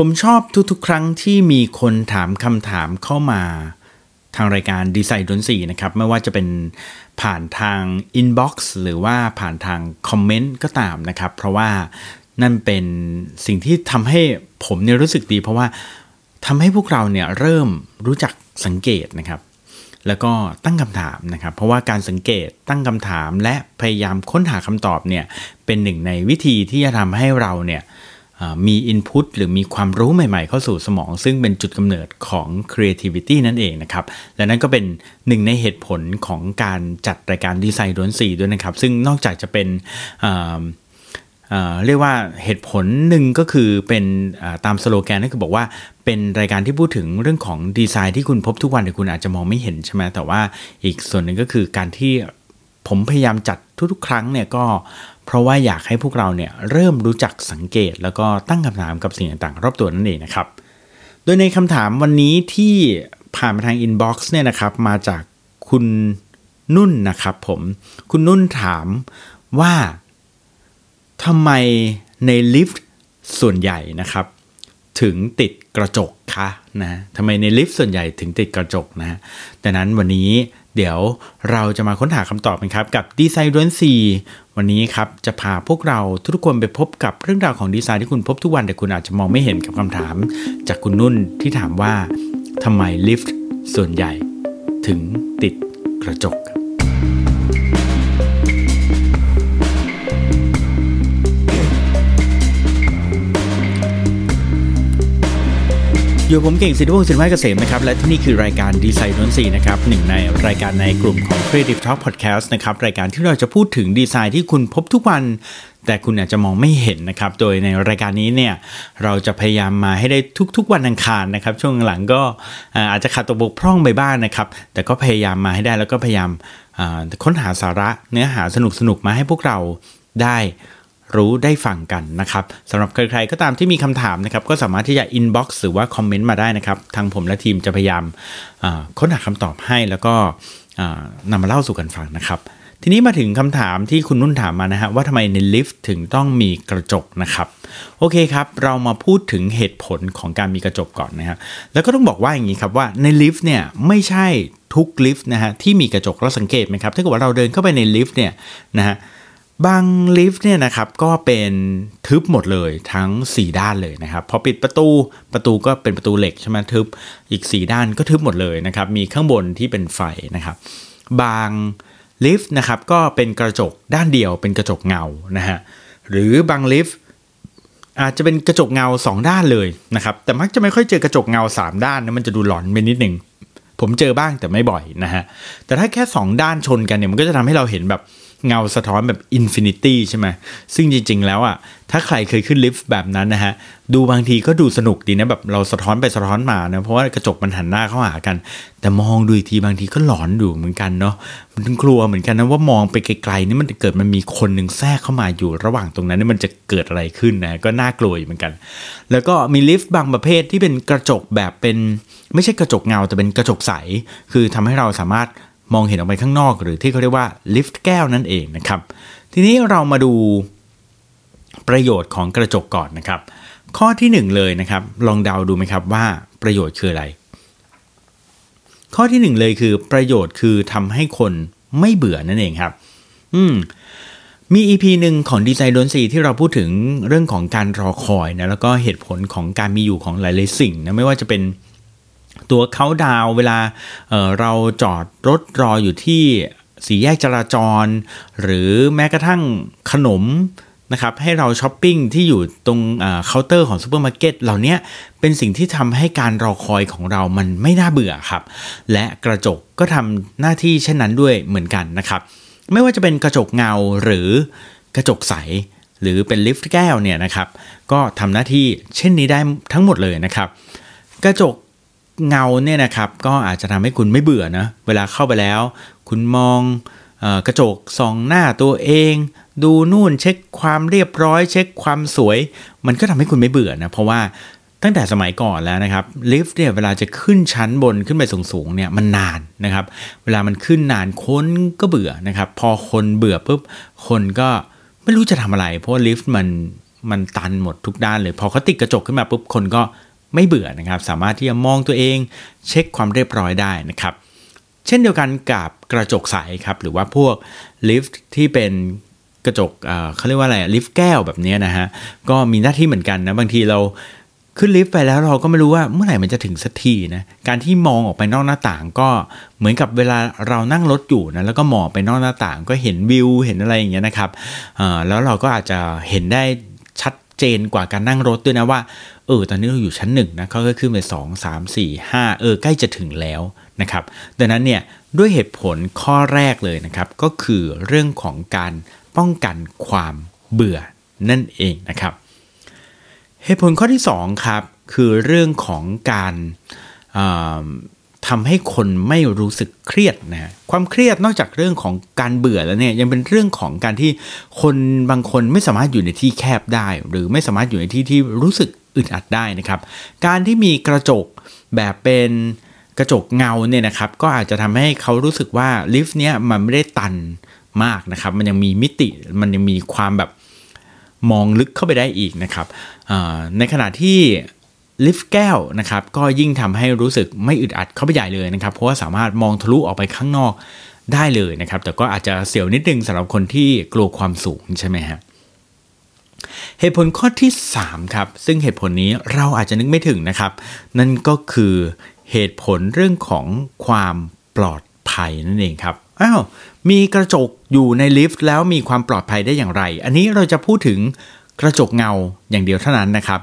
ผมชอบทุกๆครั้งที่มีคนถามคำถามเข้ามาทางรายการดีไซน์ดนตรีนะครับไม่ว่าจะเป็นผ่านทางอินบ็อกซ์หรือว่าผ่านทางคอมเมนต์ก็ตามนะครับเพราะว่านั่นเป็นสิ่งที่ทำให้ผมเนี่ยรู้สึกดีเพราะว่าทำให้พวกเราเนี่ยเริ่มรู้จักสังเกตนะครับแล้วก็ตั้งคำถามนะครับเพราะว่าการสังเกตตั้งคำถามและพยายามค้นหาคำตอบเนี่ยเป็นหนึ่งในวิธีที่จะทำให้เราเนี่ยมีอินพุตหรือมีความรู้ใหม่ๆเข้าสู่สมองซึ่งเป็นจุดกำเนิดของ creativity นั่นเองนะครับและนั่นก็เป็นหนึ่งในเหตุผลของการจัดรายการดีไซน์ล้วนสีด้วยนะครับซึ่งนอกจากจะเป็นเรียกว่าเหตุผลหนึ่งก็คือเป็นตามสโลแกนนั่นคือบอกว่าเป็นรายการที่พูดถึงเรื่องของดีไซน์ที่คุณพบทุกวันแต่คุณอาจจะมองไม่เห็นใช่ไหมแต่ว่าอีกส่วนหนึ่งก็คือการที่ผมพยายามจัดทุกๆครั้งเนี่ยก็เพราะว่าอยากให้พวกเราเนี่ยเริ่มรู้จักสังเกตแล้วก็ตั้งคำถามกับสิ่งต่างๆรอบตัวนั่นเองนะครับโดยในคำถามวันนี้ที่ผ่านมาทางอินบ็อกซ์เนี่ยนะครับมาจากคุณนุ่นนะครับผมคุณนุ่นถามว่าทำไมในลิฟต์ส่วนใหญ่นะครับถึงติดกระจกคะนะทำไมในลิฟต์ส่วนใหญ่ถึงติดกระจกนะดังนั้นวันนี้เดี๋ยวเราจะมาค้นหาคำตอบกันครับกับดีไซน์ล้วนสีวันนี้ครับจะพาพวกเราทุกคนไปพบกับเรื่องราวของดีไซน์ที่คุณพบทุกวันแต่คุณอาจจะมองไม่เห็นกับคำถามจากคุณนุ่นที่ถามว่าทำไมลิฟต์ส่วนใหญ่ถึงติดกระจกอยู่ผมเก่งศิลปวงศ์ศิลปะเกษมนะครับและที่นี่คือรายการดีไซน์ล้วนสีนะครับหนึ่งในรายการในกลุ่มของ Creative Talk Podcast นะครับรายการที่เราจะพูดถึงดีไซน์ที่คุณพบทุกวันแต่คุณอาจจะมองไม่เห็นนะครับโดยในรายการนี้เนี่ยเราจะพยายามมาให้ได้ทุกๆวันอังคารนะครับช่วงหลังก็อาจจะขาดตกบกพร่องไปบ้าง นะครับแต่ก็พยายามมาให้ได้แล้วก็พยายามค้นหาสาระเนื้อหาสนุกๆมาให้พวกเราได้รู้ได้ฟังกันนะครับสำหรับใครๆก็ตามที่มีคำถามนะครับก็สามารถที่จะ inbox หรือว่าคอมเมนต์มาได้นะครับทางผมและทีมจะพยายามค้นหาคำตอบให้แล้วก็นำมาเล่าสู่กันฟังนะครับทีนี้มาถึงคำถามที่คุณนุ่นถามมานะฮะว่าทำไมในลิฟต์ถึงต้องมีกระจกนะครับโอเคครับเรามาพูดถึงเหตุผลของการมีกระจกก่อนนะครับแล้วก็ต้องบอกว่าอย่างนี้ครับว่าในลิฟต์เนี่ยไม่ใช่ทุกลิฟต์นะฮะที่มีกระจกเราสังเกตไหมครับถ้าเกิดว่าเราเดินเข้าไปในลิฟต์เนี่ยนะฮะบางลิฟต์เนี่ยนะครับก็เป็นทึบหมดเลยทั้ง4ด้านเลยนะครับพอปิดประตูก็เป็นประตูเหล็กใช่ไหมทึบอีก4ด้านก็ทึบหมดเลยนะครับมีข้างบนที่เป็นไฟนะครับบางลิฟต์นะครับก็เป็นกระจกด้านเดียวเป็นกระจกเงานะฮะหรือบางลิฟต์อาจจะเป็นกระจกเงา2ด้านเลยนะครับแต่มักจะไม่ค่อยเจอกระจกเงา3ด้านนะมันจะดูหลอนไปนิดนึงผมเจอบ้างแต่ไม่บ่อยนะฮะแต่ถ้าแค่2ด้านชนกันเนี่ยมันก็จะทำให้เราเห็นแบบเงาสะท้อนแบบอินฟินิตี้ใช่ไหมซึ่งจริงๆแล้วอ่ะถ้าใครเคยขึ้นลิฟต์แบบนั้นนะฮะดูบางทีก็ดูสนุกดีนะแบบเราสะท้อนไปสะท้อนมานะเพราะว่ากระจกมันหันหน้าเข้าหากันแต่มองดูอีกทีบางทีก็หลอนดูเหมือนกันเนาะมันกลัวเหมือนกันนะว่ามองไปไกลๆนี่มันเกิดมันมีคนนึงแทรกเข้ามาอยู่ระหว่างตรงนั้นนี่มันจะเกิดอะไรขึ้นนะก็น่ากลัวเหมือนกันแล้วก็มีลิฟต์บางประเภทที่เป็นกระจกแบบเป็นไม่ใช่กระจกเงาแต่เป็นกระจกใสคือทำให้เราสามารถมองเห็นออกไปข้างนอกหรือที่เขาเรียกว่าลิฟต์แก้วนั่นเองนะครับทีนี้เรามาดูประโยชน์ของกระจกก่อนนะครับข้อที่1เลยนะครับลองเดาดูไหมครับว่าประโยชน์คืออะไรข้อที่1เลยคือประโยชน์คือทำให้คนไม่เบื่อนั่นเองครับมี EP นึงของดีไซน์ล้วนสีที่เราพูดถึงเรื่องของการรอคอยนะแล้วก็เหตุผลของการมีอยู่ของหลายๆสิ่งนะไม่ว่าจะเป็นตัวเค้าดาวเวลาเราจอดรถรออยู่ที่สี่แยกจราจรหรือแม้กระทั่งขนมนะครับให้เราช้อปปิ้งที่อยู่ตรงเคาน์เตอร์ของซูเปอร์มาร์เก็ตเหล่านี้เป็นสิ่งที่ทำให้การรอคอยของเรามันไม่น่าเบื่อครับและกระจกก็ทำหน้าที่เช่นนั้นด้วยเหมือนกันนะครับไม่ว่าจะเป็นกระจกเงาหรือกระจกใสหรือเป็นลิฟต์แก้วเนี่ยนะครับก็ทำหน้าที่เช่นนี้ได้ทั้งหมดเลยนะครับกระจกเงาเนี่ยนะครับก็อาจจะทำให้คุณไม่เบื่อนะเวลาเข้าไปแล้วคุณมองกระจกส่องหน้าตัวเองดูนู่นเช็คความเรียบร้อยเช็คความสวยมันก็ทำให้คุณไม่เบื่อนะเพราะว่าตั้งแต่สมัยก่อนแล้วนะครับลิฟต์เนี่ยเวลาจะขึ้นชั้นบนขึ้นไปสูงเนี่ยมันนานนะครับเวลามันขึ้นนานคนก็เบื่อนะครับพอคนเบื่อปุ๊บคนก็ไม่รู้จะทำอะไรเพราะลิฟต์มัน มันตันหมดทุกด้านเลยพอเขาติดกระจกขึ้นมาปุ๊บคนก็ไม่เบื่อนะครับสามารถที่จะมองตัวเองเช็คความเรียบร้อยได้นะครับเช่นเดียวกันกับกระจกใสครับหรือว่าพวกลิฟต์ที่เป็นกระจกเขาเรียกว่าอะไรลิฟต์แก้วแบบนี้นะฮะก็มีหน้าที่เหมือนกันนะบางทีเราขึ้นลิฟต์ไปแล้วเราก็ไม่รู้ว่าเมื่อไหร่มันจะถึงสักทีนะการที่มองออกไปนอกหน้าต่างก็เหมือนกับเวลาเรานั่งรถอยู่นะแล้วก็มองไปนอกหน้าต่างก็เห็นวิวเห็นอะไรอย่างเงี้ยนะครับแล้วเราก็อาจจะเห็นได้ชัดเจนกว่าการนั่งรถด้วยนะว่าตอนนี้เราอยู่ชั้น1นะเขาก็ขึ้นไป2, 3, 4, 5ใกล้จะถึงแล้วนะครับดังนั้นเนี่ยด้วยเหตุผลข้อแรกเลยนะครับก็คือเรื่องของการป้องกันความเบื่อนั่นเองนะครับเหตุผลข้อที่2ครับคือเรื่องของการทำให้คนไม่รู้สึกเครียดนะความเครียดนอกจากเรื่องของการเบื่อแล้วเนี่ยยังเป็นเรื่องของการที่คนบางคนไม่สามารถอยู่ในที่แคบได้หรือไม่สามารถอยู่ในที่ที่รู้สึกอึดอัดได้นะครับการที่มีกระจกแบบเป็นกระจกเงาเนี่ยนะครับก็อาจจะทำให้เขารู้สึกว่าลิฟต์เนี่ยมันไม่ได้ตันมากนะครับมันยังมีมิติมันยังมีความแบบมองลึกเข้าไปได้อีกนะครับในขณะที่ลิฟต์แก้วนะครับก็ยิ่งทำให้รู้สึกไม่อึดอัดเข้าไปใหญ่เลยนะครับเพราะว่าสามารถมองทะลุออกไปข้างนอกได้เลยนะครับแต่ก็อาจจะเสียวนิดนึงสำหรับคนที่กลัวความสูงใช่ไหมฮะเหตุผลข้อที่3ครับซึ่งเหตุผลนี้เราอาจจะนึกไม่ถึงนะครับนั่นก็คือเหตุผลเรื่องของความปลอดภัยนั่นเองครับมีกระจกอยู่ในลิฟต์แล้วมีความปลอดภัยได้อย่างไรอันนี้เราจะพูดถึงกระจกเงาอย่างเดียวเท่านั้นนะครับ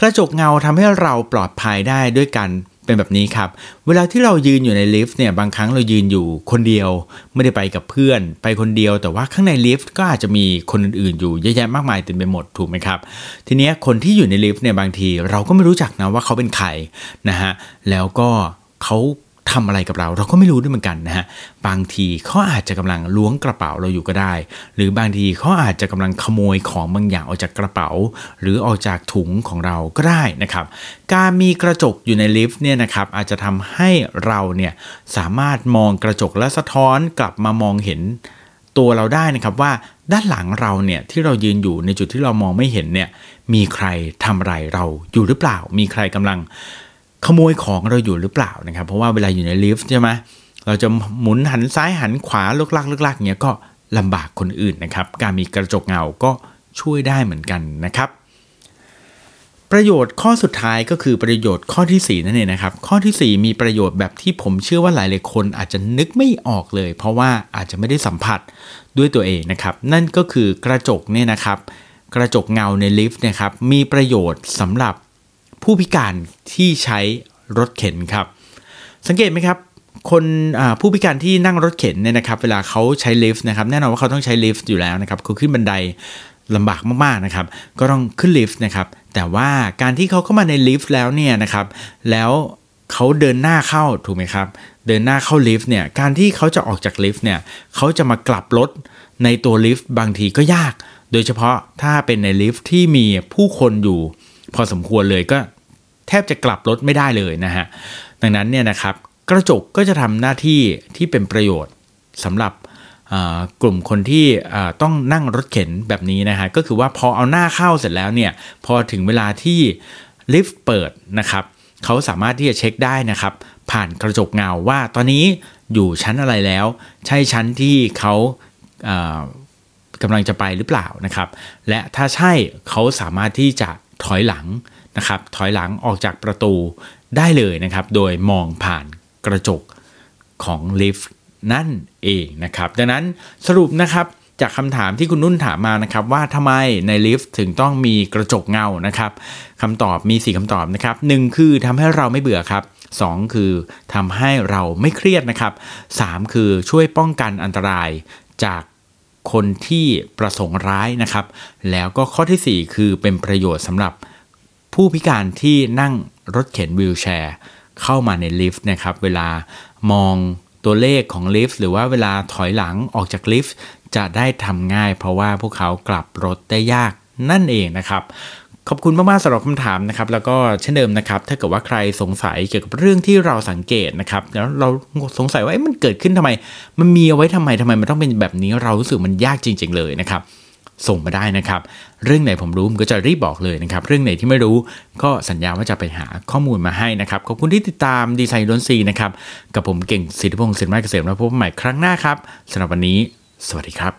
กระจกเงาทำให้เราปลอดภัยได้ด้วยกันเป็นแบบนี้ครับเวลาที่เรายืนอยู่ในลิฟต์เนี่ยบางครั้งเรายืนอยู่คนเดียวไม่ได้ไปกับเพื่อนไปคนเดียวแต่ว่าข้างในลิฟต์ก็อาจจะมีคนอื่นๆอยู่เยอะแยะมากมายเต็มไปหมดถูกไหมครับทีนี้คนที่อยู่ในลิฟต์เนี่ยบางทีเราก็ไม่รู้จักนะว่าเขาเป็นใครนะฮะแล้วก็เขาทำอะไรกับเราเราก็ไม่รู้ด้วยเหมือนกันนะฮะบางทีเขาอาจจะกำลังล้วงกระเป๋าเราอยู่ก็ได้หรือบางทีเขาอาจจะกำลังขโมยของบางอย่างออกจากกระเป๋าหรือออกจากถุงของเราก็ได้นะครับการมีกระจกอยู่ในลิฟต์เนี่ยนะครับอาจจะทำให้เราเนี่ยสามารถมองกระจกและสะท้อนกลับมามองเห็นตัวเราได้นะครับว่าด้านหลังเราเนี่ยที่เรายืนอยู่ในจุดที่เรามองไม่เห็นเนี่ยมีใครทำอะไรเราอยู่หรือเปล่ามีใครกำลังขโมยของเราอยู่หรือเปล่านะครับเพราะว่าเวลาอยู่ในลิฟต์ใช่ไหมเราจะหมุนหันซ้ายหันขวาลึกๆเงี้ยก็ลำบากคนอื่นนะครับการมีกระจกเงาก็ช่วยได้เหมือนกันนะครับประโยชน์ข้อสุดท้ายก็คือประโยชน์ข้อที่4นั่นเองนะครับข้อที่4มีประโยชน์แบบที่ผมเชื่อว่าหลายๆคนอาจจะนึกไม่ออกเลยเพราะว่าอาจจะไม่ได้สัมผัสด้วยตัวเองนะครับนั่นก็คือกระจกเนี่ยนะครับกระจกเงาในลิฟต์นะครับมีประโยชน์สำหรับผู้พิการที่ใช้รถเข็นครับสังเกตไหมครับคนผู้พิการที่นั่งรถเข็นเนี่ยนะครับเวลาเขาใช้ลิฟต์นะครับแน่นอนว่าเขาต้องใช้ลิฟต์อยู่แล้วนะครับเขาขึ้นบันไดลำบากมากๆนะครับก็ต้องขึ้นลิฟต์นะครับแต่ว่าการที่เขาเข้ามาในลิฟต์แล้วเนี่ยนะครับแล้วเขาเดินหน้าเข้าถูกไหมครับเดินหน้าเข้าลิฟต์เนี่ยการที่เขาจะออกจากลิฟต์เนี่ยเขาจะมากลับรถในตัวลิฟต์บางทีก็ยากโดยเฉพาะถ้าเป็นในลิฟต์ที่มีผู้คนอยู่พอสมควรเลยก็แทบจะกลับรถไม่ได้เลยนะฮะดังนั้นเนี่ยนะครับกระจกก็จะทำหน้าที่ที่เป็นประโยชน์สำหรับกลุ่มคนที่ต้องนั่งรถเข็นแบบนี้นะฮะก็คือว่าพอเอาหน้าเข้าเสร็จแล้วเนี่ยพอถึงเวลาที่ลิฟต์เปิดนะครับเขาสามารถที่จะเช็คได้นะครับผ่านกระจกเงาว่าตอนนี้อยู่ชั้นอะไรแล้วใช่ชั้นที่เขากำลังจะไปหรือเปล่านะครับและถ้าใช่เขาสามารถที่จะถอยหลังนะครับถอยหลังออกจากประตูได้เลยนะครับโดยมองผ่านกระจกของลิฟต์นั่นเองนะครับดังนั้นสรุปนะครับจากคำถามที่คุณนุ่นถามมานะครับว่าทำไมในลิฟต์ถึงต้องมีกระจกเงานะครับคำตอบมี4คำตอบนะครับ1คือทำให้เราไม่เบื่อครับ2คือทำให้เราไม่เครียดนะครับ3คือช่วยป้องกันอันตรายจากคนที่ประสงค์ร้ายนะครับแล้วก็ข้อที่4คือเป็นประโยชน์สำหรับผู้พิการที่นั่งรถเข็นวีลแชร์เข้ามาในลิฟต์นะครับเวลามองตัวเลขของลิฟต์หรือว่าเวลาถอยหลังออกจากลิฟต์จะได้ทำง่ายเพราะว่าพวกเขากลับรถได้ยากนั่นเองนะครับขอบคุณมากๆสำหรับคำถามนะครับแล้วก็เช่นเดิมนะครับถ้าเกิดว่าใครสงสัยเกี่ยวกับเรื่องที่เราสังเกตนะครับแล้วเราสงสัยว่ามันเกิดขึ้นทำไมมันมีเอาไว้ทำไมมันต้องเป็นแบบนี้เรารู้สึกมันยากจริงๆเลยนะครับส่งมาได้นะครับ เรื่องไหนผมรู้ผมก็จะรีบบอกเลยนะครับเรื่องไหนที่ไม่รู้ก็สัญญาว่าจะไปหาข้อมูลมาให้นะครับขอบคุณที่ติดตามดีไซน์ล้วนซีนะครับกับผมเก่งศิริพงศ์ศิริมาเกษมแล้วพบกันใหม่ครั้งหน้าครับสำหรับวันนี้สวัสดีครับ